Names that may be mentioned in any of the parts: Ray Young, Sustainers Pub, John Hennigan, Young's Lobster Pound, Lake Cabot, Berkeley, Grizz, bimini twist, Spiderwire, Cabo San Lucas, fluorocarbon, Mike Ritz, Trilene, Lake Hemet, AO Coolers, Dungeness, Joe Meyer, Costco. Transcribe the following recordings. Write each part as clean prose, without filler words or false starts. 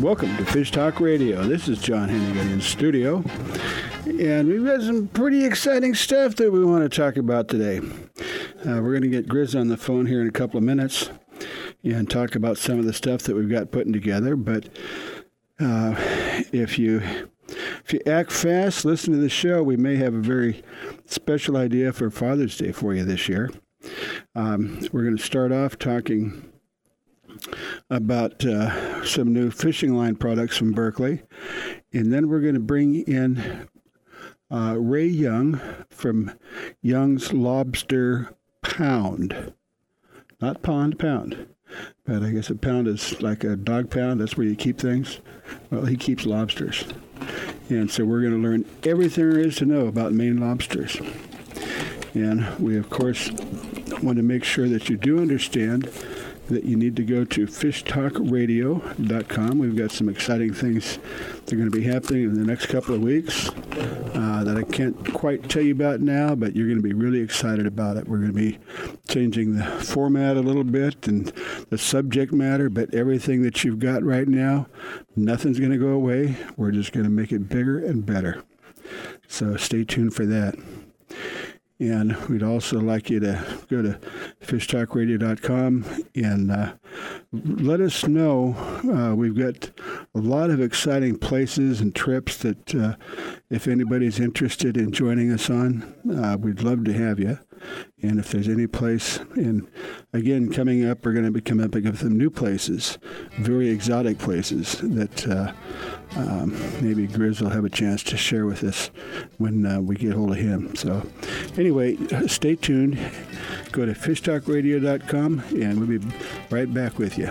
Welcome to Fish Talk Radio. This is John Hennigan in studio, and we've got some pretty exciting stuff that we want to talk about today. We're going to get Grizz on the phone here in a couple of minutes and talk about some of the stuff that we've got putting together. But if you act fast, listen to the show. We may have a very special idea for Father's Day for you this year. We're going to start off talking about some new fishing line products from Berkeley. And then we're going to bring in Ray Young from Young's Lobster Pound. Not pond, pound. But I guess a pound is like a dog pound. That's where you keep things. Well, he keeps lobsters. And so we're going to learn everything there is to know about Maine lobsters. And we, of course, want to make sure that you do understand that you need to go to fishtalkradio.com. We've got some exciting things that are going to be happening in the next couple of weeks that I can't quite tell you about now, but you're going to be really excited about it. We're going to be changing the format a little bit and the subject matter, but everything that you've got right now, nothing's going to go away. We're just going to make it bigger and better. So stay tuned for that. And we'd also like you to go to fishtalkradio.com and let us know. We've got a lot of exciting places and trips that if anybody's interested in joining us on, we'd love to have you. And if there's any place, and again, coming up, we're going to be coming up with some new places, very exotic places that maybe Grizz will have a chance to share with us when we get hold of him. So anyway, stay tuned. Go to fishtalkradio.com, and we'll be right back with you.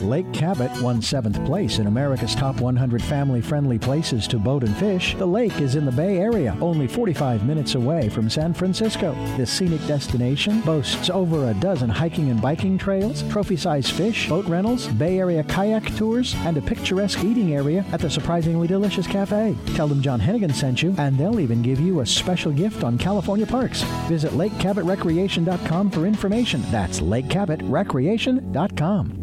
Lake Cabot won 7th place in America's top 100 family-friendly places to boat and fish. The lake is in the Bay Area, only 45 minutes away from San Francisco. This scenic destination boasts over a dozen hiking and biking trails, trophy-sized fish, boat rentals, Bay Area kayak tours, and a picturesque eating area at the surprisingly delicious cafe. Tell them John Hennigan sent you, and they'll even give you a special gift on California parks. Visit LakeCabotRecreation.com for information. That's LakeCabotRecreation.com.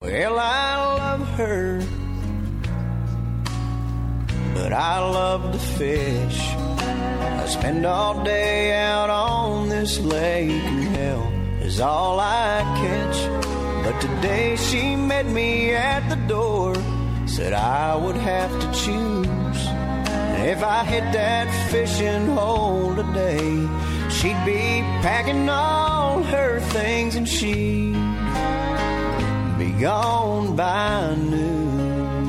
Well, I love her, but I love to fish. I spend all day out on this lake, and hell is all I catch. But today she met me at the door, said I would have to choose. If I hit that fishing hole today, she'd be packing all her things and she'd be gone by noon.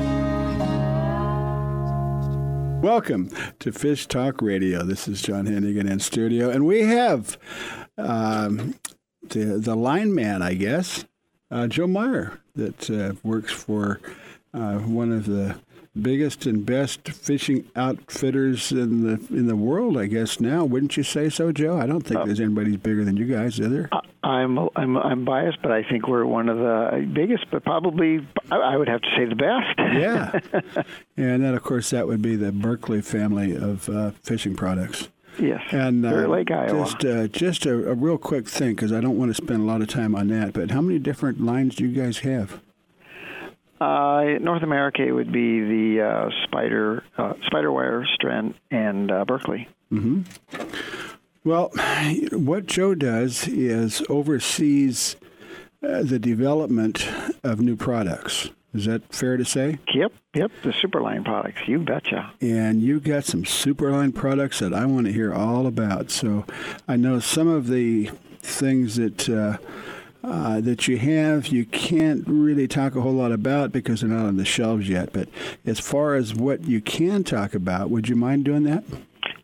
Welcome to Fish Talk Radio. This is John Hennigan in studio, and we have the lineman, I guess, Joe Meyer, that works for one of the biggest and best fishing outfitters in the world, I guess. Now, wouldn't you say so, Joe? I don't think there's anybody bigger than you guys, is there? I'm biased, but I think we're one of the biggest, but probably I would have to say the best. Yeah, and then of course that would be the Berkeley family of fishing products. Yes, and Lake, Iowa. Just a real quick thing, because I don't want to spend a lot of time on that. But how many different lines do you guys have? North America, it would be the Spiderwire, Strand, and Berkeley. Mm-hmm. Well, what Joe does is oversees the development of new products. Is that fair to say? Yep, the Superline products, you betcha. And you got some Superline products that I want to hear all about. So I know some of the things that... that you have, you can't really talk a whole lot about because they're not on the shelves yet. But as far as what you can talk about, would you mind doing that?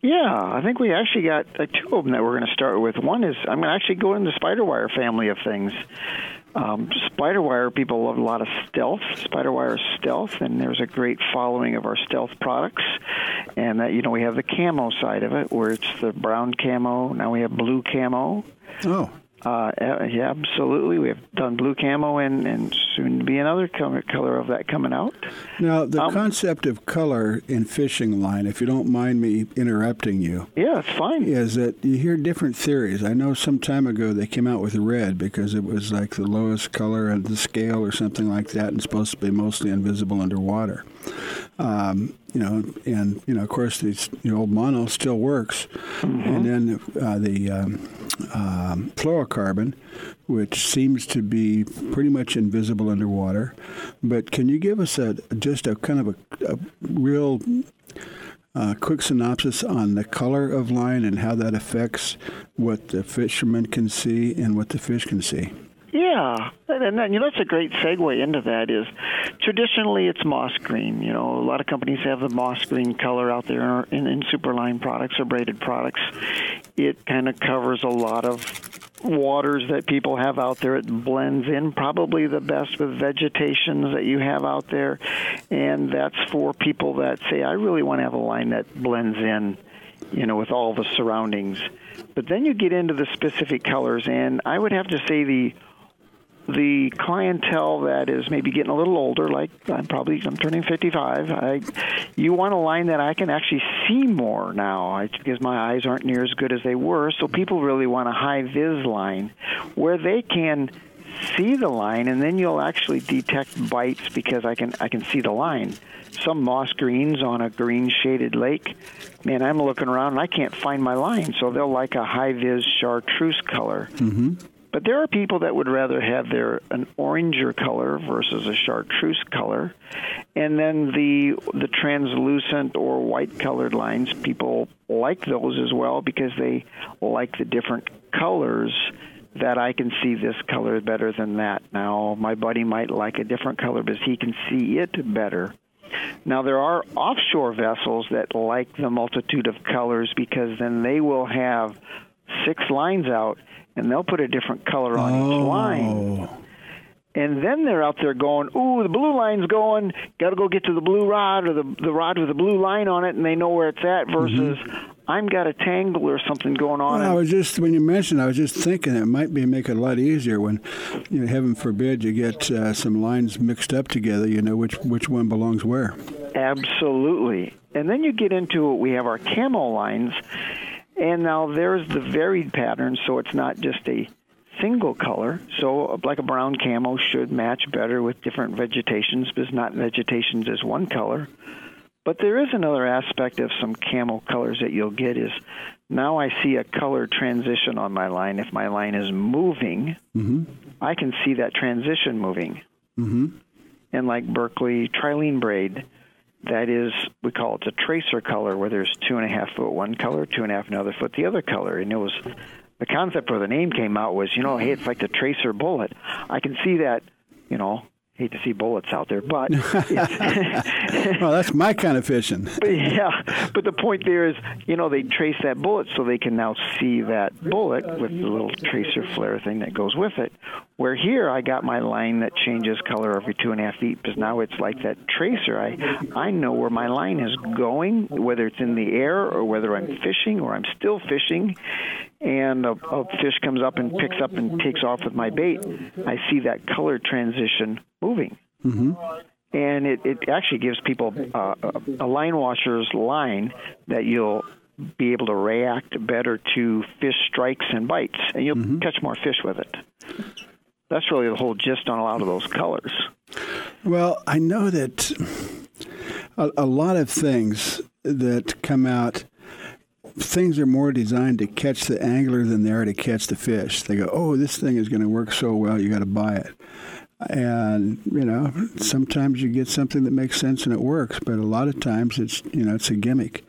Yeah, I think we actually got two of them that we're going to start with. One is I'm going to actually go into the Spiderwire family of things. Spiderwire, people love a lot of stealth. Spiderwire is stealth, and there's a great following of our stealth products. And that, you know, we have the camo side of it, where it's the brown camo. Now we have blue camo. Oh. Yeah, absolutely. We have done blue camo and soon to be another color of that coming out. Now, the concept of color in fishing line, if you don't mind me interrupting you. Yeah, it's fine. Is that you hear different theories. I know some time ago they came out with red because it was like the lowest color on the scale or something like that, and supposed to be mostly invisible underwater. Of course, the old mono still works. Mm-hmm. And then the fluorocarbon, which seems to be pretty much invisible underwater. But can you give us a real quick synopsis on the color of line and how that affects what the fishermen can see and what the fish can see? Yeah, and that's a great segue into that is traditionally it's moss green. You know, a lot of companies have the moss green color out there in Superline products or braided products. It kind of covers a lot of waters that people have out there. It blends in probably the best with vegetations that you have out there. And that's for people that say, I really want to have a line that blends in, you know, with all the surroundings. But then you get into the specific colors, and I would have to say the clientele that is maybe getting a little older, like I'm turning 55, you want a line that I can actually see more now because my eyes aren't near as good as they were, so people really want a high-vis line where they can see the line, and then you'll actually detect bites because I can see the line. Some moss greens on a green shaded lake, man, I'm looking around and I can't find my line, so they'll like a high-vis chartreuse color. Mm-hmm. But there are people that would rather have an oranger color versus a chartreuse color. And then the translucent or white-colored lines, people like those as well because they like the different colors that I can see this color better than that. Now, my buddy might like a different color because he can see it better. Now, there are offshore vessels that like the multitude of colors because then they will have 6 lines out, and they'll put a different color on each line. And then they're out there going, ooh, the blue line's going, got to go get to the blue rod or the rod with the blue line on it, and they know where it's at versus I've got a tangle or something going on. Well, when you mentioned it, I was just thinking it might make it a lot easier when, heaven forbid, you get some lines mixed up together, which one belongs where. Absolutely. And then you get into it. We have our camo lines, and now there's the varied pattern, so it's not just a single color. So like a brown camo should match better with different vegetations, because not vegetations is one color. But there is another aspect of some camo colors that you'll get is now I see a color transition on my line. If my line is moving, I can see that transition moving. And like Berkeley trilene braid, that is, we call it the tracer color, where there's 2.5 foot one color, 2.5 another foot the other color. And it was the concept where the name came out was, hey, it's like the tracer bullet. I can see that, hate to see bullets out there, but well, that's my kind of fishing. But the point there is, they trace that bullet so they can now see that bullet with the little tracer flare thing that goes with it. Where here, I got my line that changes color every 2.5 feet because now it's like that tracer. I know where my line is going, whether it's in the air or whether I'm fishing or I'm still fishing, and a fish comes up and picks up and takes off with my bait. I see that color transition moving. And it actually gives people a line washer's line that you'll be able to react better to fish strikes and bites, and you'll catch more fish with it. That's really the whole gist on a lot of those colors. Well, I know that a lot of things that come out, things are more designed to catch the angler than they are to catch the fish. They go, oh, this thing is going to work so well, you got to buy it. And, sometimes you get something that makes sense and it works, but a lot of times it's, it's a gimmick.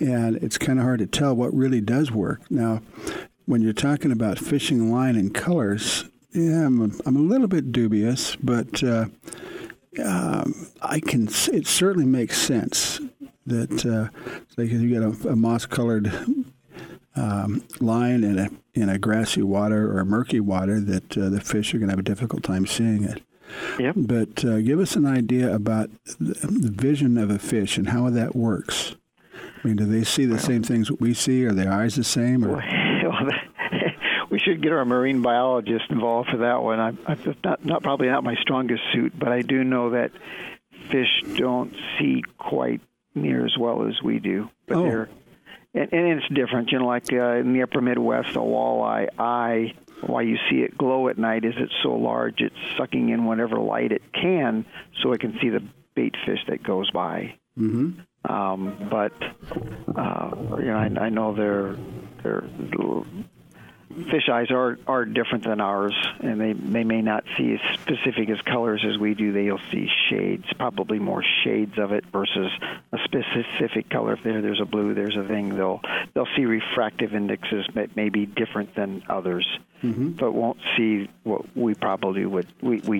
And it's kind of hard to tell what really does work. Now, when you're talking about fishing line and colors, I'm a little bit dubious, but it certainly makes sense that like you get a moss-colored line in a grassy water or a murky water that the fish are going to have a difficult time seeing it. Yep. But give us an idea about the vision of a fish and how that works. I mean, do they see the same things that we see? Are their eyes the same? Or? We should get our marine biologist involved for that one. I'm not probably not my strongest suit, but I do know that fish don't see quite near as well as we do. But and it's different. Like in the upper Midwest, a walleye eye, why you see it glow at night is it's so large, it's sucking in whatever light it can so it can see the bait fish that goes by. I know they're fish eyes are different than ours, and they may not see as specific as colors as we do. They'll see shades, probably more shades of it versus a specific color. If there's a blue, there's a thing. They'll see refractive indexes that may be different than others, but won't see what we probably would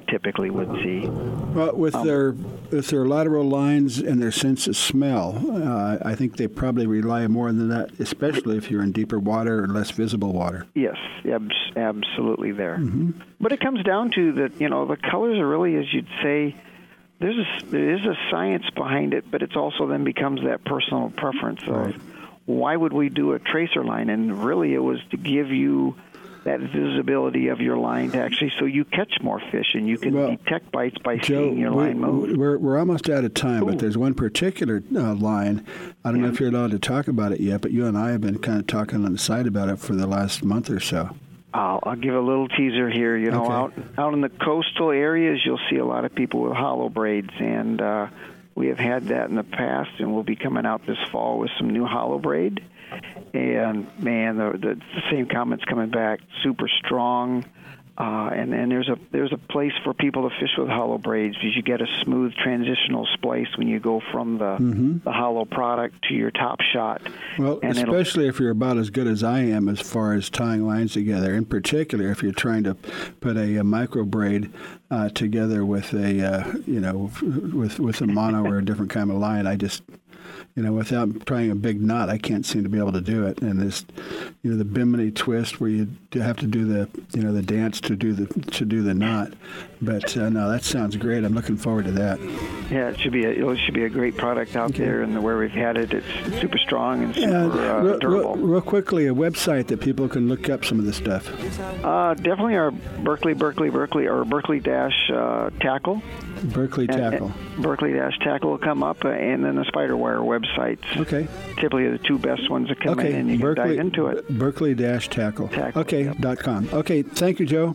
typically see. Well, with their lateral lines and their sense of smell, I think they probably rely more than that, especially if you're in deeper water or less visible water. Yes, absolutely there. But it comes down to that, the colors are really, as you'd say, there is a science behind it, but it's also then becomes that personal preference of why would we do a tracer line? And really it was to give you that visibility of your line to actually so you catch more fish and you can detect bites by seeing your line move. We're almost out of time, but there's one particular line. I don't know if you're allowed to talk about it yet, but you and I have been kind of talking on the side about it for the last month or so. I'll give a little teaser here. Out in the coastal areas, you'll see a lot of people with hollow braids and We have had that in the past, and we'll be coming out this fall with some new hollow braid. And, man, the same comment's coming back, super strong. And there's a place for people to fish with hollow braids because you get a smooth transitional splice when you go from the hollow product to your top shot. Well, and especially if you're about as good as I am as far as tying lines together, in particular if you're trying to put a micro braid together with a mono or a different kind of line. I just... without trying a big knot, I can't seem to be able to do it. And this, the bimini twist where you have to do the dance to do the knot. But no, that sounds great. I'm looking forward to that. Yeah, it should be a great product out there, and the way we've had it, it's super strong and super durable. Real quickly, a website that people can look up some of this stuff. Definitely our Berkeley or Berkeley-Tackle. Berkeley Tackle. Berkeley-Tackle will come up, and then the Spiderwire websites. Okay. Typically the two best ones that come in, and you can dive into it. Berkeley-Tackle. .com. Okay, thank you, Joe.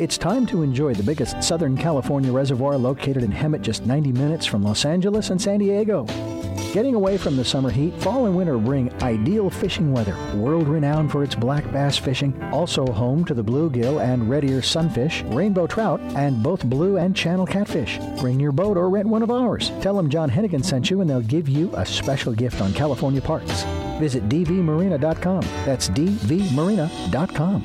It's time to enjoy the biggest Southern California reservoir located in Hemet, just 90 minutes from Los Angeles and San Diego. Getting away from the summer heat, fall and winter bring ideal fishing weather. World-renowned for its black bass fishing, also home to the bluegill and red ear sunfish, rainbow trout, and both blue and channel catfish. Bring your boat or rent one of ours. Tell them John Hennigan sent you and they'll give you a special gift on California parks. Visit dvmarina.com. That's dvmarina.com.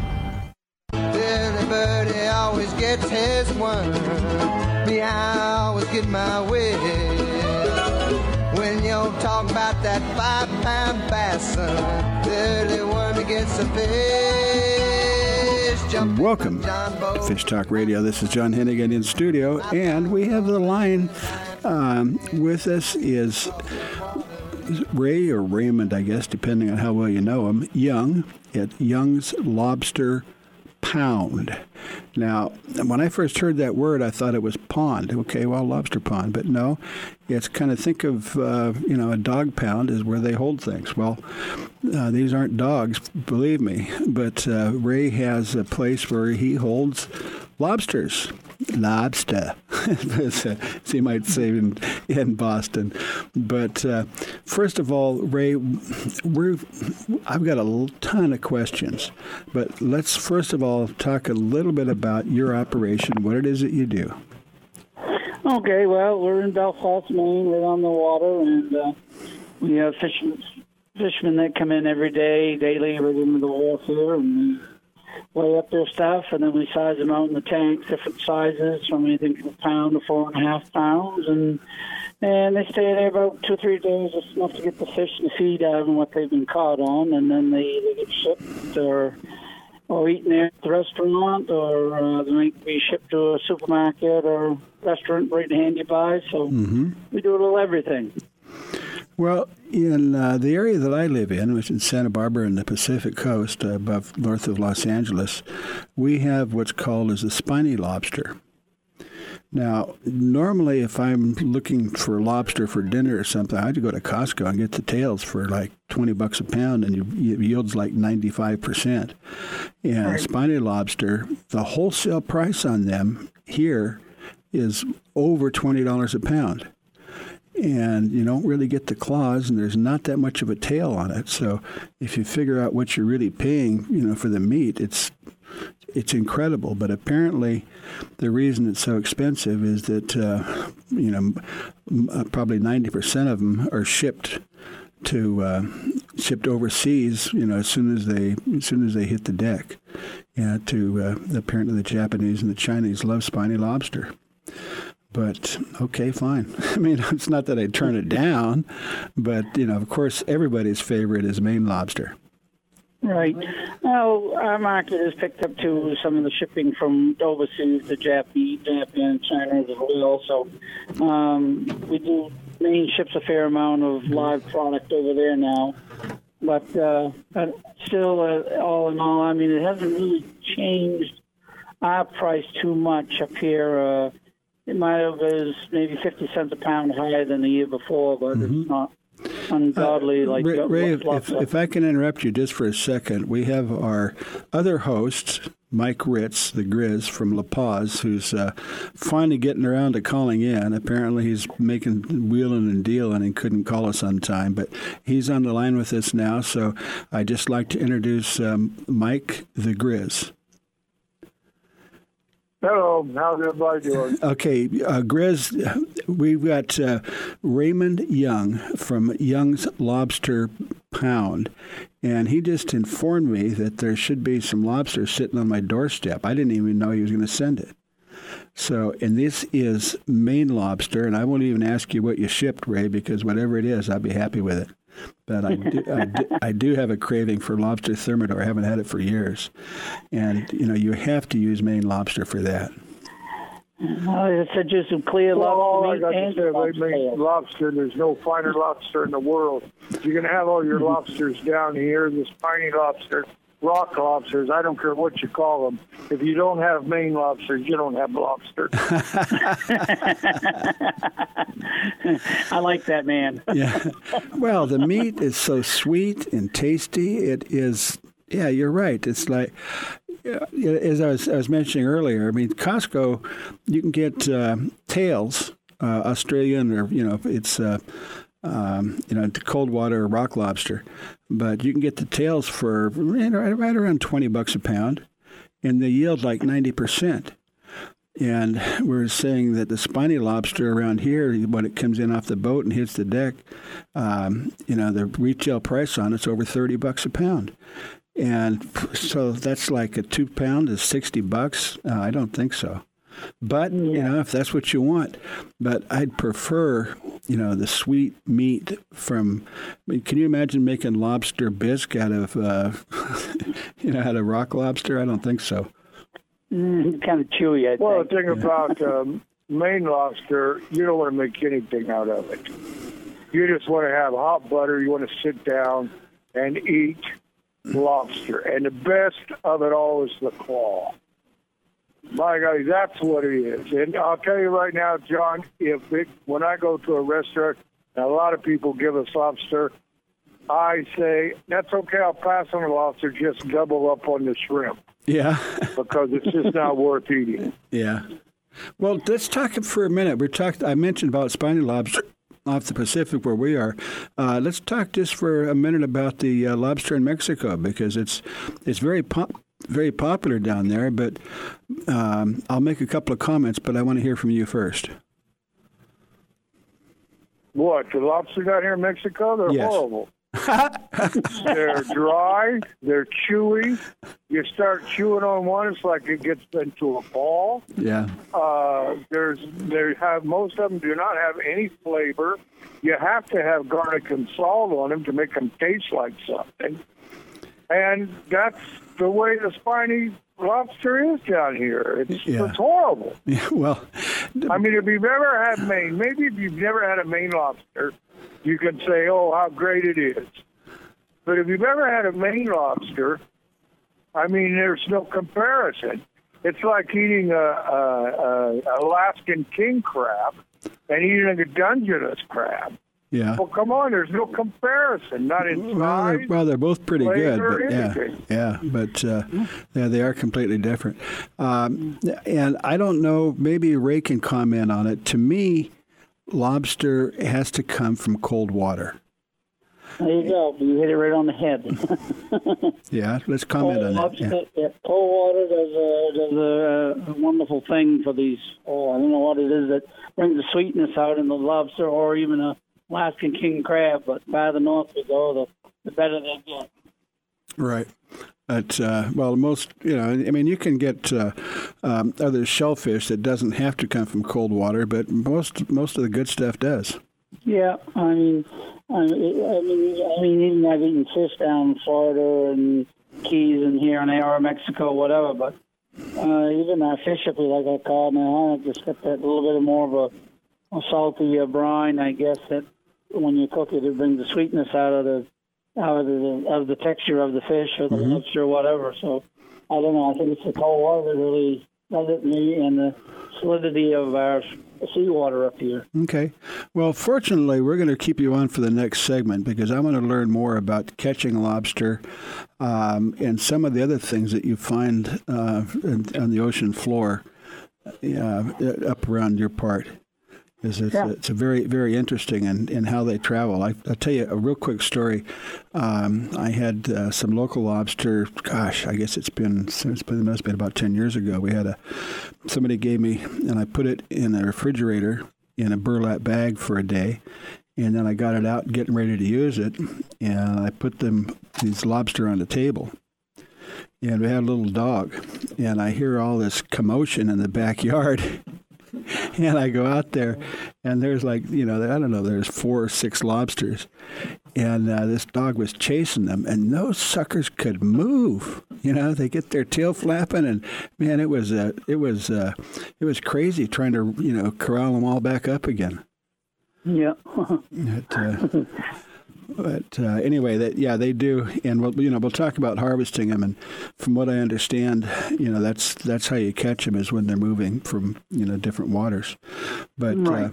Everybody always gets his one. Me, I always get my way. When you talk about that 5-pound bass, dirty worm gets a fish. Welcome to Fish Talk Radio. This is John Hennigan in studio, and we have the line with us is Ray or Raymond, I guess, depending on how well you know him, Young at Young's Lobster Pound. Now, when I first heard that word, I thought it was pond. Okay, well, lobster pond, but no, it's kind of think of a dog pound is where they hold things. Well, these aren't dogs, believe me, but Ray has a place where he holds lobsters. Lobster. as you might say in Boston. But first of all, Ray, I've got a ton of questions. But let's first of all talk a little bit about your operation, what it is that you do. Okay, well, we're in Belfast, Maine, right on the water, and we have fishermen that come in every day, daily, right into the wharf here, and we weigh up their stuff, and then we size them out in the tanks, different sizes, from anything from a pound to 4.5 pounds, and they stay there about 2 or 3 days, just enough to get the fish and the feed out of them, what they've been caught on, and then they either get shipped or eaten at the restaurant, or they might be shipped to a supermarket or restaurant right handy by. So we do a little everything. Well, in the area that I live in, which is Santa Barbara and the Pacific Coast, above north of Los Angeles, we have what's called as a spiny lobster. Now, normally if I'm looking for lobster for dinner or something, I had to go to Costco and get the tails for like $20 a pound, and it yields like 95%. And spiny lobster, the wholesale price on them here is over $20 a pound. And you don't really get the claws, and there's not that much of a tail on it. So if you figure out what you're really paying, for the meat, it's incredible. But apparently the reason it's so expensive is that, probably 90% of them are shipped overseas, as soon as they hit the deck. Apparently the Japanese and the Chinese love spiny lobster. But, okay, fine. I mean, it's not that I turn it down, but, of course, everybody's favorite is Maine lobster. Right. Well, our market has picked up, too, some of the shipping from overseas to Japan, China as well. So we do, Maine ships a fair amount of live product over there now. But still, all in all, I mean, it hasn't really changed our price too much up here. It might have been maybe 50 cents a pound higher than the year before, but it's not ungodly. Ray, if I can interrupt you just for a second, we have our other host, Mike Ritz, the Grizz from La Paz, who's finally getting around to calling in. Apparently he's wheeling and dealing and couldn't call us on time, but he's on the line with us now. So I'd just like to introduce Mike, the Grizz. Hello, how's everybody doing? Okay, Grizz, we've got Raymond Young from Young's Lobster Pound, and he just informed me that there should be some lobster sitting on my doorstep. I didn't even know he was going to send it. So, and this is Maine lobster, and I won't even ask you what you shipped, Ray, because whatever it is, I'll be happy with it. But I do have a craving for lobster thermidor. I haven't had it for years. And, you have to use Maine lobster for that. I said just some clear lobster. Maine lobster. There's no finer lobster in the world. You're going to have all your lobsters down here, the spiny lobster, rock lobsters, I don't care what you call them. If you don't have Maine lobsters, you don't have lobster. I like that, man. Yeah. Well, the meat is so sweet and tasty. It is, yeah, you're right. It's like, as I was mentioning earlier, I mean, Costco, you can get tails, Australian, or, it's... cold water or rock lobster, but you can get the tails for right around $20 a pound, and they yield like 90%. And we're saying that the spiny lobster around here, when it comes in off the boat and hits the deck, the retail price on it's over $30 a pound, and so that's like a 2 pound is $60. I don't think so. But, if that's what you want. But I'd prefer, the sweet meat from, I mean, can you imagine making lobster bisque out of rock lobster? I don't think so. Kind of chewy, I think. Well, the thing about Maine lobster, you don't want to make anything out of it. You just want to have hot butter. You want to sit down and eat lobster. And the best of it all is the claw. My God, that's what it is. And I'll tell you right now, John, when I go to a restaurant and a lot of people give us lobster, I say, that's okay, I'll pass on the lobster, just double up on the shrimp. Yeah. Because it's just not worth eating. Yeah. Well, let's talk for a minute. I mentioned about spiny lobster off the Pacific where we are. Let's talk just for a minute about the lobster in Mexico, because it's very popular down there. But I'll make a couple of comments, but I want to hear from you first. What, the lobster down here in Mexico? They're horrible. They're dry. They're chewy. You start chewing on one, it's like it gets into a ball. Yeah. Most of them do not have any flavor. You have to have garlic and salt on them to make them taste like something. And that's the way the spiny lobster is down here. It's horrible. Yeah, well, I mean, if you've ever had Maine, maybe if you've never had a Maine lobster, you can say, oh, how great it is. But if you've ever had a Maine lobster, I mean, there's no comparison. It's like eating a Alaskan king crab and eating a Dungeness crab. Yeah. Well, come on, there's no comparison. Not in size. Well, they're both pretty good. But they are completely different. And I don't know, maybe Ray can comment on it. To me, lobster has to come from cold water. There you go. You hit it right on the head. Yeah, let's comment on that. Yeah. Cold water does a wonderful thing for these. Oh, I don't know what it is that brings the sweetness out in the lobster or even a Alaskan king crab, but by the north we go, the better they get. Right. But, you can get other shellfish that doesn't have to come from cold water, but most of the good stuff does. Yeah, I mean, even I've eaten fish down in Florida and Keys and here in AR, Mexico, whatever, but even our fish, if we like I call now, I just get that little bit more of a salty brine, I guess, that when you cook it, it brings the sweetness out of the texture of the fish or the lobster or whatever. So I don't know. I think it's the cold water that really does it me and the solidity of our seawater up here. Okay. Well, fortunately, we're going to keep you on for the next segment because I want to learn more about catching lobster and some of the other things that you find on the ocean floor up around your part. It's a very, very interesting in how they travel. I'll tell you a real quick story. I had some local lobster. Gosh, I guess it must have been about 10 years ago. We had somebody gave me, and I put it in the refrigerator in a burlap bag for a day. And then I got it out getting ready to use it. And I put these lobster on the table. And we had a little dog. And I hear all this commotion in the backyard. And I go out there, and there's there's 4 or 6 lobsters. And this dog was chasing them, and those suckers could move. You know, they get their tail flapping, and man, it was crazy trying to corral them all back up again. Yeah. But anyway, they do, and we'll talk about harvesting them. And from what I understand, that's how you catch them is when they're moving from different waters. But right.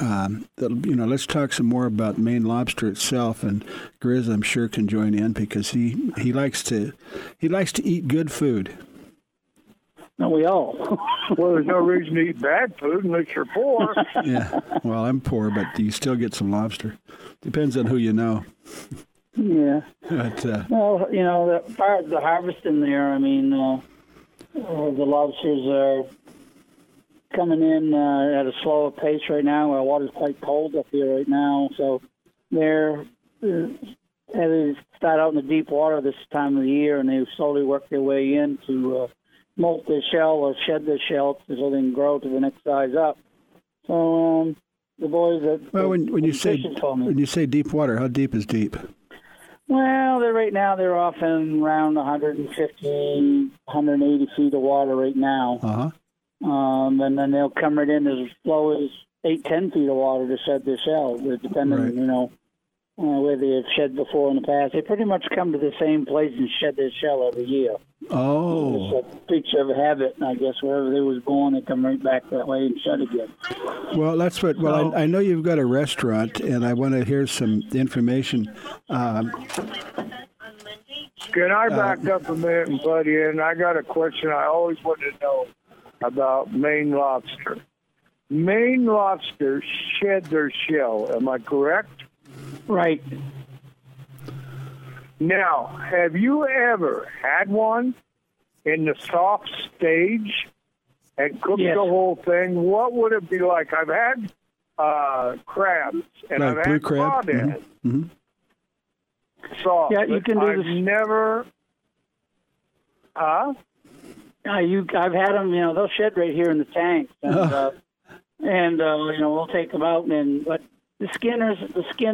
Let's talk some more about Maine lobster itself. And Grizz, I'm sure, can join in because he likes to eat good food. No, we all. Well, there's no reason to eat bad food unless you're poor. Yeah. Well, I'm poor, but you still get some lobster. Depends on who you know. Yeah. But, well, the harvest in there, I mean, the lobsters are coming in at a slower pace right now. Our water's quite cold up here right now. So they start out in the deep water this time of the year, and they slowly work their way in to molt their shell or shed their shell so they can grow to the next size up. So the boys that when you say deep water, how deep is deep? Well, right now they're off in around 150, 180 feet of water right now. Uh-huh. And then they'll come right in as low as 8-10 feet of water to shed their shell, depending on where they have shed before in the past. They pretty much come to the same place and shed their shell every year. Oh. It's a creature of habit, and I guess wherever they was born, they come right back that way and shed again. Well, that's what. Well, I know you've got a restaurant, and I want to hear some information. Can I back up a minute and butt in? I got a question I always wanted to know. about Maine lobster. Maine lobsters shed their shell. Am I correct? Right. Now, have you ever had one in the soft stage and cooked the whole thing? What would it be like? I've had crabs and like I've blue had crab. Crawdads. Mm-hmm. Soft. Yeah, you can do I've this. Never. Huh? I've had them. You know, they'll shed right here in the tank, and you know, we'll take them out and. But the skin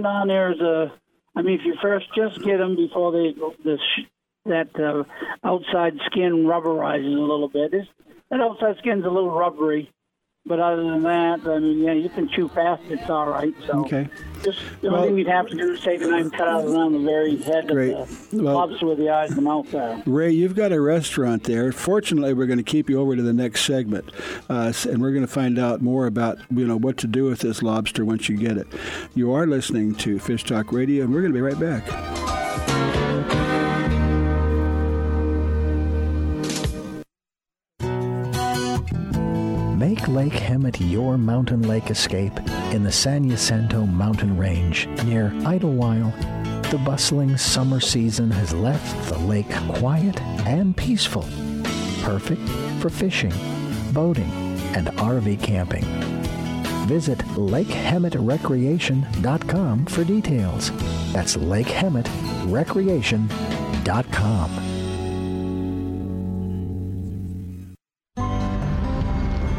on there is a. I mean, if you first just get them before that outside skin rubberizes a little bit. That outside skin's a little rubbery, but other than that, I mean, yeah, you can chew past it. It's all right. So okay. Just the only thing you'd have to do is take a knife and cut out around the very head of the lobster with the eyes and the mouth there. Ray, you've got a restaurant there. Fortunately, we're going to keep you over to the next segment, and we're going to find out more about, you know, what to do with this lobster once you get it. You are listening to Fish Talk Radio, and we're going to be right back. Make Lake Hemet your mountain lake escape in the San Jacinto Mountain Range near Idlewild. The bustling summer season has left the lake quiet and peaceful, perfect for fishing, boating, and RV camping. Visit LakeHemetRecreation.com for details. That's LakeHemetRecreation.com.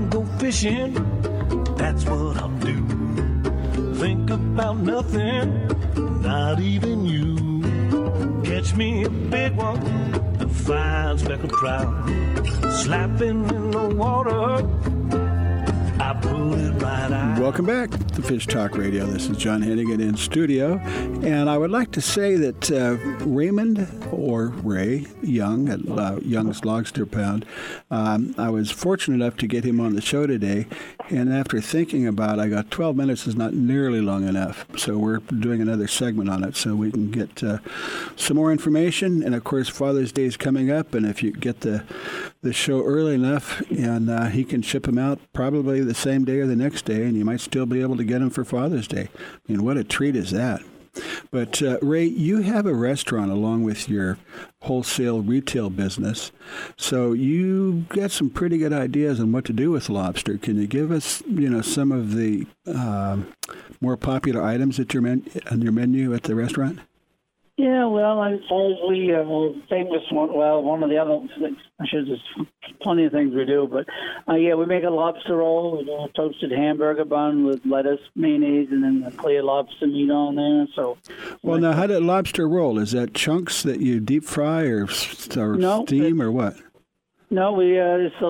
go fishing, that's what I'll do. Think about nothing, not even you. Catch me a big one, a fine speckled trout. Slapping in the water, I pull it right out. Welcome back to Fish Talk Radio. This is John Hennigan in studio. And I would like to say that Raymond, or Ray Young at Young's Lobster Pound, I was fortunate enough to get him on the show today. And after thinking about it, I got 12 minutes is not nearly long enough. So we're doing another segment on it so we can get some more information. And, of course, Father's Day is coming up. And if you get the show early enough, and he can ship them out probably the same day or the next day, and you might still be able to get them for Father's Day. I mean, what a treat is that. But, Ray, you have a restaurant along with your wholesale retail business, so you got some pretty good ideas on what to do with lobster. Can you give us, some of the more popular items at on your menu at the restaurant? Yeah, well, I'm probably famous one. Well, one of the other, I should just plenty of things we do, but we make a lobster roll with a toasted hamburger bun with lettuce, mayonnaise, and then the clear lobster meat on there. So, now how did lobster roll? Is that chunks that you deep fry or steam or what? No, we it's a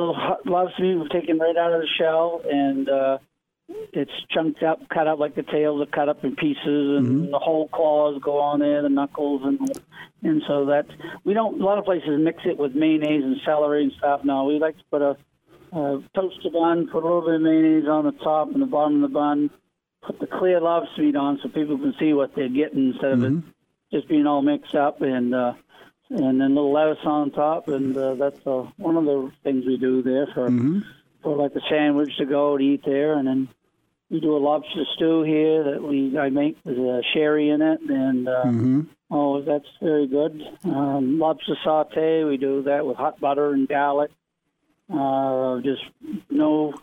lobster meat we've taken right out of the shell and. It's chunked up, cut up like the tails are cut up in pieces, and the whole claws go on there, the knuckles, and so that we don't. A lot of places mix it with mayonnaise and celery and stuff. No, we like to put a toasted bun, put a little bit of mayonnaise on the top and the bottom of the bun, put the clear lobster meat on so people can see what they're getting instead of it just being all mixed up, and then a little lettuce on top, and that's one of the things we do there for like a sandwich to go to eat there, and then. We do a lobster stew here that I make with sherry in it, and that's very good. Lobster sauté, we do that with hot butter and garlic. Just no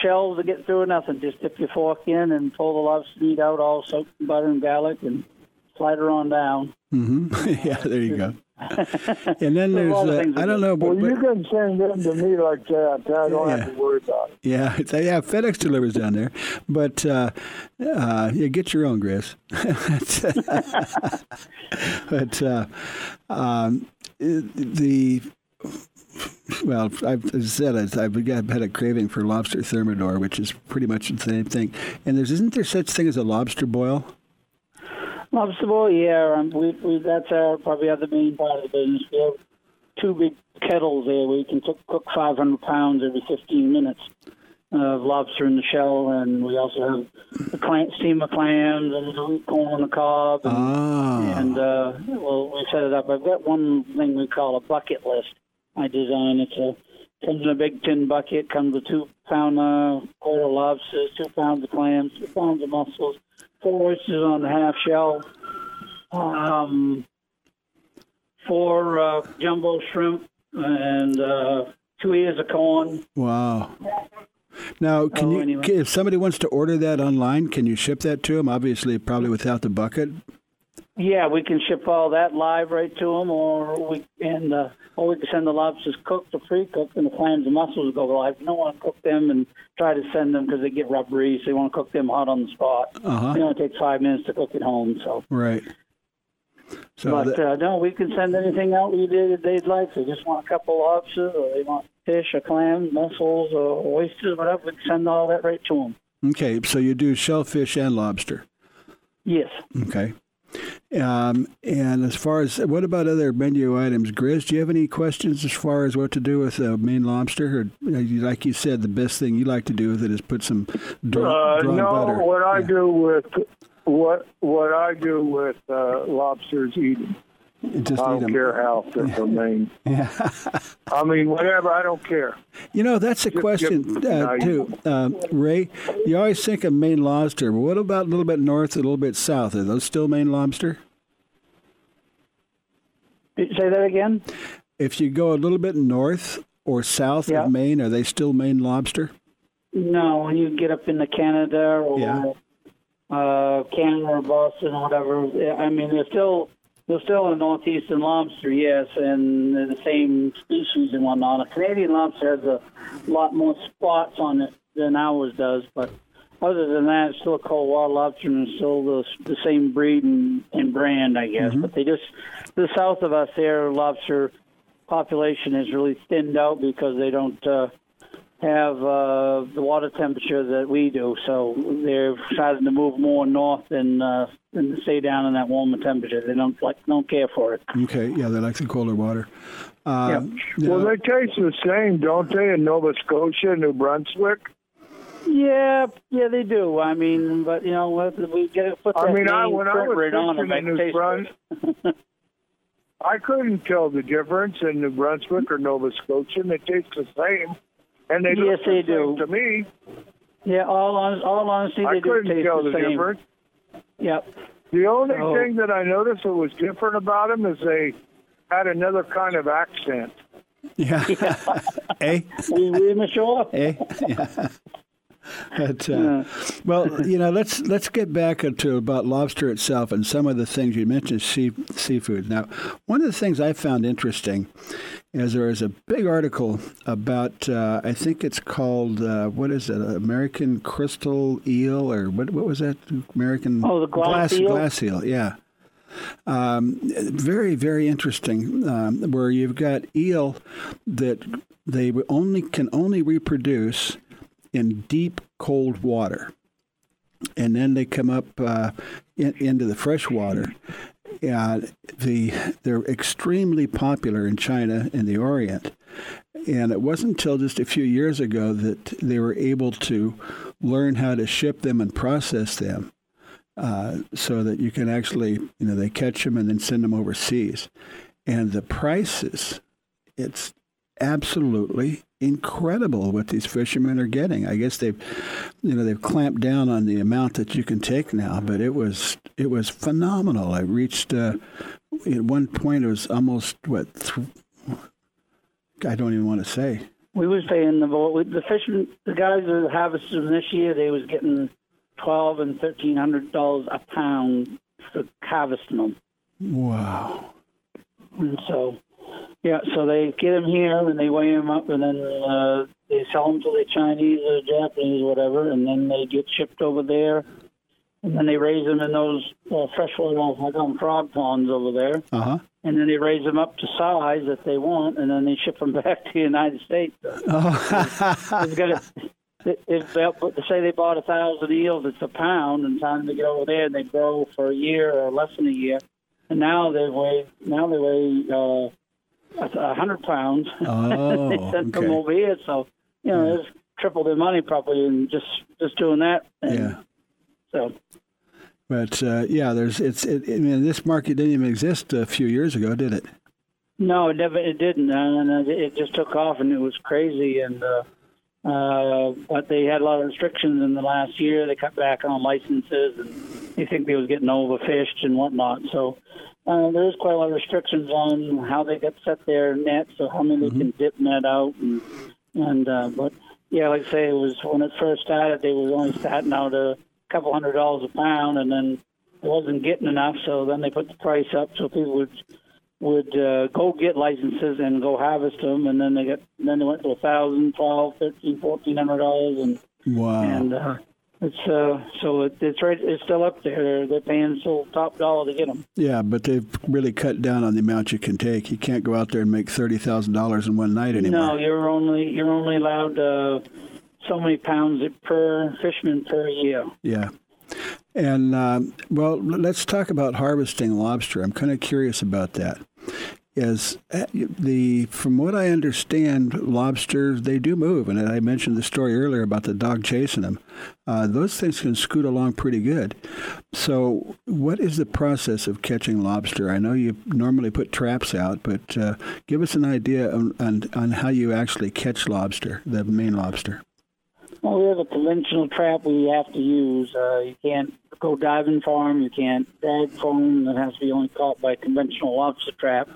shells to get through or nothing. Just dip your fork in and pull the lobster meat out, all soaked in butter and garlic, and slide her on down. Yeah, there you go. And then there's, I don't know. But you can send them to me like that. I don't have to worry about it. Yeah, FedEx delivers down there. But you get your own, Grizz. But well, I've said I've had a craving for lobster thermidor, which is pretty much the same thing. And isn't there such thing as a lobster boil? Lobster boil, yeah. That's probably the main part of the business. We have two big kettles there where you can cook 500 pounds every 15 minutes of lobster in the shell. And we also have steamer clams and corn on the cob. And, we set it up. I've got one thing we call a bucket list I design. It comes in a big tin bucket, comes with 2 pound quarter lobsters, 2 pounds of clams, 2 pounds of mussels. 4 oysters on the half shell, 4 jumbo shrimp, and 2 ears of corn. Wow. Now, if somebody wants to order that online, can you ship that to them? Obviously, probably without the bucket. Yeah, we can ship all that live right to them, or we can send the lobsters cooked or pre-cooked, and the clams and mussels go live. We don't want to cook them and try to send them because they get rubbery, so you want to cook them hot on the spot. It only takes 5 minutes to cook at home. So right. So we can send anything out they'd like. They just want a couple of lobsters, or they want fish or clams, mussels, or oysters, whatever. We can send all that right to them. Okay, so you do shellfish and lobster? Yes. Okay. And as far as what about other menu items, Grizz, do you have any questions as far as what to do with a Maine lobster? Or like you said, the best thing you like to do with it is put some drawn butter. No, what I do with lobsters eating. I don't care how they're from Maine. I mean, whatever, I don't care. That's a question, too. Ray, you always think of Maine lobster, but what about a little bit north, a little bit south? Are those still Maine lobster? Did you say that again? If you go a little bit north or south of Maine, are they still Maine lobster? No, when you get up into Canada or Canada or Boston or whatever, I mean, they're still... They're still a northeastern lobster, yes, and they're the same species and whatnot. A Canadian lobster has a lot more spots on it than ours does, but other than that, it's still a cold water lobster and it's still the same breed and brand, I guess. But the south of us there, lobster population is really thinned out because they don't have the water temperature that we do. So they're starting to move more north and stay down in that warmer temperature. They don't care for it. Okay, yeah, they like the colder water. Well, they taste the same, don't they, in Nova Scotia, New Brunswick? Yeah, they do. I mean, but you know, we get to put that when I was right on them, I couldn't tell the difference in New Brunswick or Nova Scotia. They taste the same, and they do to me. Yeah, all honesty, they do taste the same. I couldn't tell the difference. Yep. The only thing that I noticed that was different about them is they had another kind of accent. Yeah. Eh? We mature. Eh? Yeah. But, well, you know, let's get back to about lobster itself and some of the things you mentioned, seafood. Now, one of the things I found interesting is there is a big article about, I think it's called, what is it, American crystal eel, or what was that? American the glass eel? Glass eel, yeah. Very, very interesting, where you've got eel that they can only reproduce in deep, cold water. And then they come up into the fresh water. They're extremely popular in China and the Orient. And it wasn't until just a few years ago that they were able to learn how to ship them and process them so that you can actually, they catch them and then send them overseas. And the prices, it's absolutely incredible what these fishermen are getting. I guess they've clamped down on the amount that you can take now, but it was phenomenal. I reached at one point it was almost I don't even want to say. We was paying the fishermen, the guys that harvested them this year, they was getting $1,200 and $1,300 a pound for harvesting them. Wow. And so. Yeah, so they get them here, and they weigh them up, and then they sell them to the Chinese or Japanese or whatever, and then they get shipped over there, and then they raise them in those freshwater frog ponds over there, and then they raise them up to size if they want, and then they ship them back to the United States. Say they bought 1,000 eels, it's a pound, and time to get over there, and they grow for a year or less than a year, and now they weigh 100 pounds. They sent them over here, so it's triple their money probably, and just doing that. This market didn't even exist a few years ago, did it? No, it didn't, and it just took off, and it was crazy. And but they had a lot of restrictions in the last year. They cut back on licenses, and they think they was getting overfished and whatnot. So. There's quite a lot of restrictions on how they get set their nets or how many they can dip net out. But like I say, it was when it first started, they were only starting out a couple $100s a pound, and then it wasn't getting enough, so then they put the price up so people would go get licenses and go harvest them, and then they went to $1,000, $1,200, $1,300, $1,400, and wow. And It's still up there. They're paying still top dollar to get them. Yeah, but they've really cut down on the amount you can take. You can't go out there and make $30,000 in one night anymore. No, you're only allowed so many pounds per fisherman per year. Yeah, and well, let's talk about harvesting lobster. I'm kind of curious about that. From what I understand, lobsters, they do move. And I mentioned the story earlier about the dog chasing them. Those things can scoot along pretty good. So what is the process of catching lobster? I know you normally put traps out, but give us an idea on how you actually catch lobster, the Maine lobster. Well, we have a conventional trap we have to use. You can't go diving for them. You can't bag for them. It has to be only caught by a conventional lobster trap.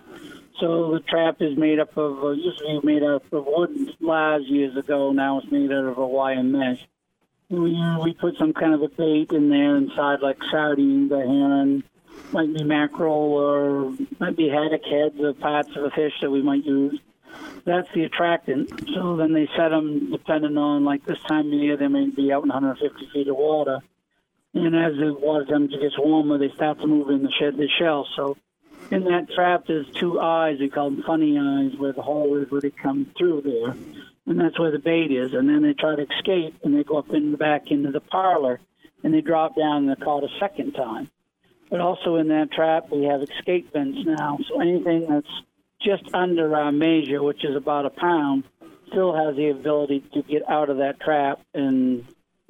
So the trap is used to be made up of wood lives years ago. Now it's made out of a wire mesh. We put some kind of a bait in there inside, like sardines, a herring, might be mackerel, or might be haddock heads or parts of a fish that we might use. That's the attractant. So then they set them depending on, like this time of year, they may be out in 150 feet of water. And as the water temperature gets warmer, they start to move in the shell. So in that trap, there's two eyes. We call them funny eyes, where the hole is where they come through there. And that's where the bait is. And then they try to escape, and they go up in the back into the parlor, and they drop down, and they're caught a second time. But also in that trap, we have escape vents now. So anything that's just under our measure, which is about a pound, still has the ability to get out of that trap and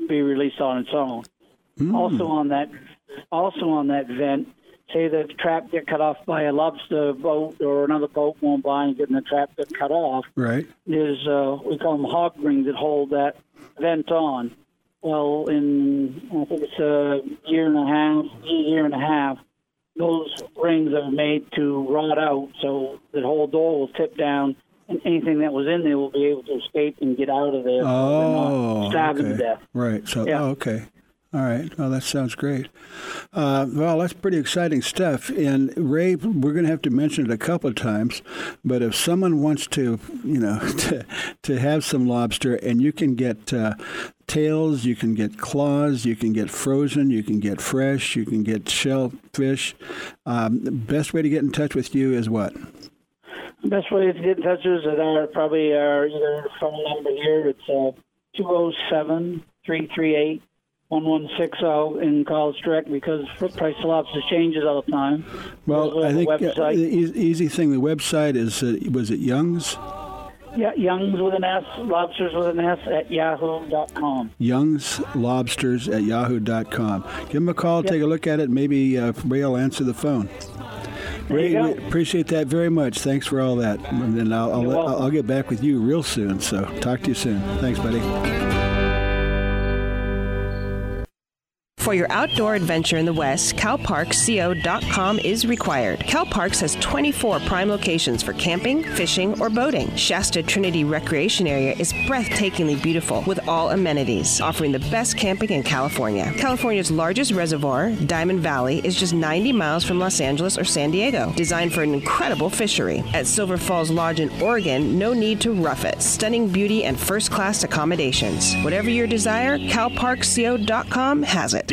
be released on its own. Mm. Also on that vent, say the trap get cut off by a lobster boat or another boat going by and getting the trap get cut off. Right. There's we call them hog rings that hold that vent on. Well, in I think it's a year and a half, those rings are made to rot out, so the whole door will tip down, and anything that was in there will be able to escape and get out of there. Oh, starving to death. Right. So, yeah. Okay. All right. Well, that sounds great. Well, that's pretty exciting stuff. And, Ray, we're going to have to mention it a couple of times, but if someone wants to, to have some lobster, and you can get tails, you can get claws, you can get frozen, you can get fresh, you can get shellfish. The best way to get in touch with you is what? The best way to get in touch is at our either phone number here. It's 207-338. 1160, and call us direct because price of lobster changes all the time. Well, I think the easy thing, the website is, was it Young's? Yeah, Young's with an S, lobsters with an S at yahoo.com. Young's Lobsters at yahoo.com. Give them a call, Take a look at it, maybe Ray will answer the phone. Ray, we appreciate that very much. Thanks for all that. And then I'll get back with you real soon, so talk to you soon. Thanks, buddy. For your outdoor adventure in the West, CalParksCO.com is required. CalParks has 24 prime locations for camping, fishing, or boating. Shasta Trinity Recreation Area is breathtakingly beautiful with all amenities, offering the best camping in California. California's largest reservoir, Diamond Valley, is just 90 miles from Los Angeles or San Diego, designed for an incredible fishery. At Silver Falls Lodge in Oregon, no need to rough it. Stunning beauty and first-class accommodations. Whatever your desire, CalParksCO.com has it.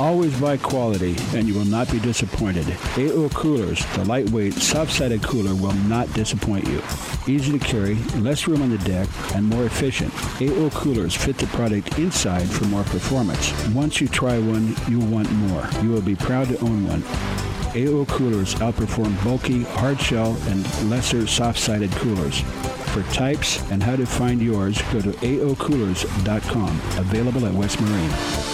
Always buy quality, and you will not be disappointed. AO Coolers, the lightweight, soft-sided cooler, will not disappoint you. Easy to carry, less room on the deck, and more efficient. AO Coolers fit the product inside for more performance. Once you try one, you'll want more. You will be proud to own one. AO Coolers outperform bulky, hard-shell, and lesser soft-sided coolers. For types and how to find yours, go to aocoolers.com. Available at West Marine.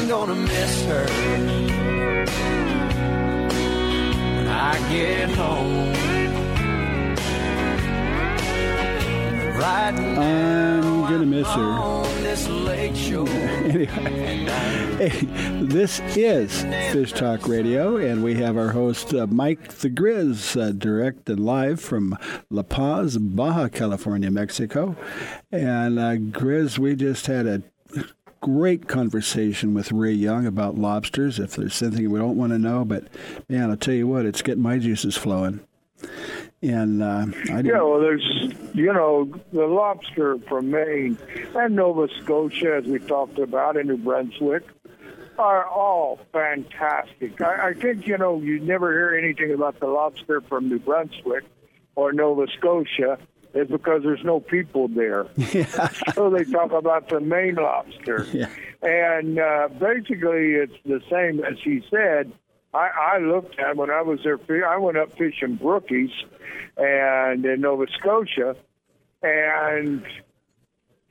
I'm gonna miss her when I get home. I'm going to miss her. Anyway, hey, this is Fish Talk Radio, and we have our host, Mike the Grizz, direct and live from La Paz, Baja California, Mexico. And Grizz, we just had a great conversation with Ray Young about lobsters, if there's something we don't want to know. But, man, I'll tell you what, it's getting my juices flowing. And there's, the lobster from Maine and Nova Scotia, as we talked about, and New Brunswick, are all fantastic. I think, you never hear anything about the lobster from New Brunswick or Nova Scotia is because there's no people there. Yeah. So they talk about the Maine lobster. Yeah. And basically it's the same as he said. I looked at when I was there. I went up fishing brookies, and in Nova Scotia, and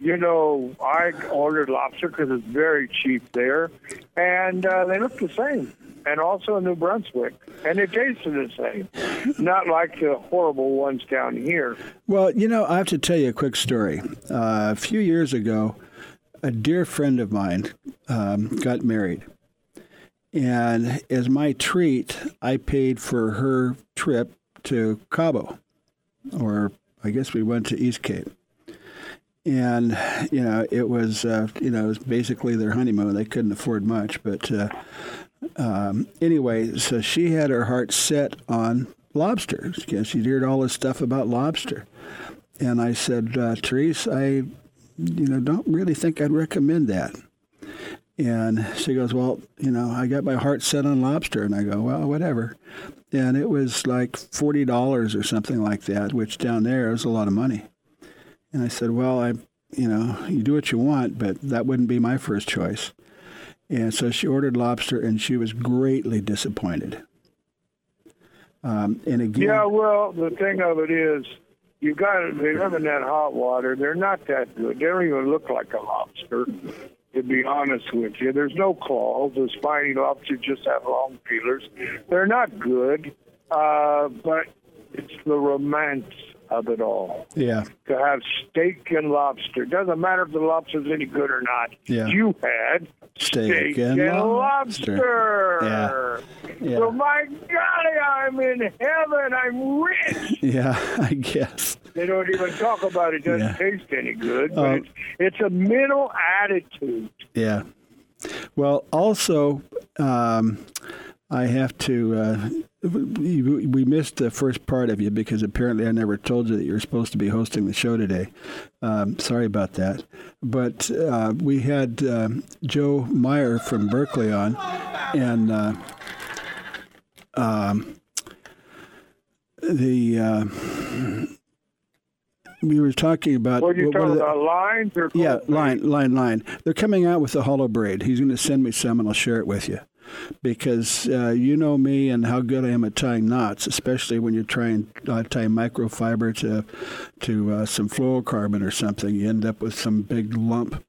I ordered lobster because it's very cheap there, and they look the same. And also in New Brunswick, and they tasted the same. Not like the horrible ones down here. Well, I have to tell you a quick story. A few years ago, a dear friend of mine got married. And as my treat, I paid for her trip to Cabo, or I guess we went to East Cape. And, it was, it was basically their honeymoon. They couldn't afford much. But anyway, so she had her heart set on lobster. She'd heard all this stuff about lobster. And I said, Therese, I, don't really think I'd recommend that. And she goes, well, I got my heart set on lobster. And I go, well, whatever. And it was like $40 or something like that, which down there is a lot of money. And I said, well, you do what you want, but that wouldn't be my first choice. And so she ordered lobster, and she was greatly disappointed. And again, yeah, well, the thing of it is, they live in that hot water. They're not that good. They don't even look like a lobster. To be honest with you, there's no claws. The spiny lobsters just have long feelers. They're not good, but it's the romance of it all. Yeah. To have steak and lobster. Doesn't matter if the lobster's any good or not. Yeah. You had steak and lobster. Yeah. Well, my golly, I'm in heaven. I'm rich. Yeah, I guess. They don't even talk about it. It doesn't taste any good. But it's a mental attitude. Yeah. Well, also, I have to... we missed the first part of you because apparently I never told you that you were supposed to be hosting the show today. Sorry about that. But we had Joe Meyer from Berkeley on, and we were talking about... Were you talking about lines? Or line. They're coming out with a hollow braid. He's going to send me some, and I'll share it with you. Because you know me and how good I am at tying knots, especially when you're trying to tie microfiber to some fluorocarbon or something. You end up with some big lump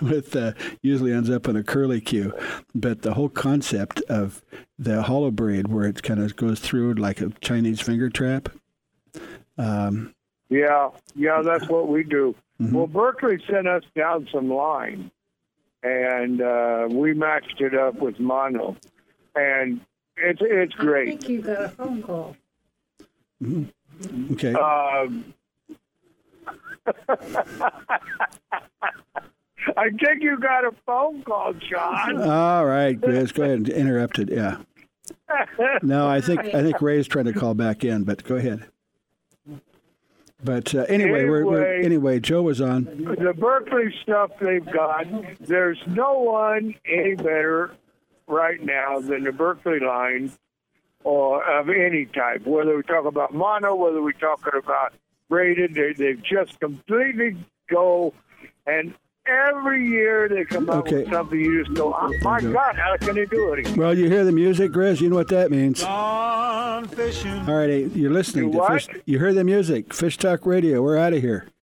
with usually ends up in a curlicue. But the whole concept of the hollow braid where it kind of goes through like a Chinese finger trap. Yeah, that's what we do. Mm-hmm. Well, Berkeley sent us down some line. And we matched it up with mono, and it's great. I think you got a phone call. Mm-hmm. Okay. I think you got a phone call, John. All right, Grizz, go ahead and interrupt it. Yeah. No, I think Ray's trying to call back in, but go ahead. But anyway, Joe was on. The Berkeley stuff they've got, there's no one any better right now than the Berkeley line or of any type, whether we talk about mono, whether we're talking about braided. They just completely go, and every year they come out with something you just go, oh, my God, how can they do it again? Well, you hear the music, Grizz, you know what that means. All right, you're listening to Fish. You hear the music, Fish Talk Radio. We're out of here.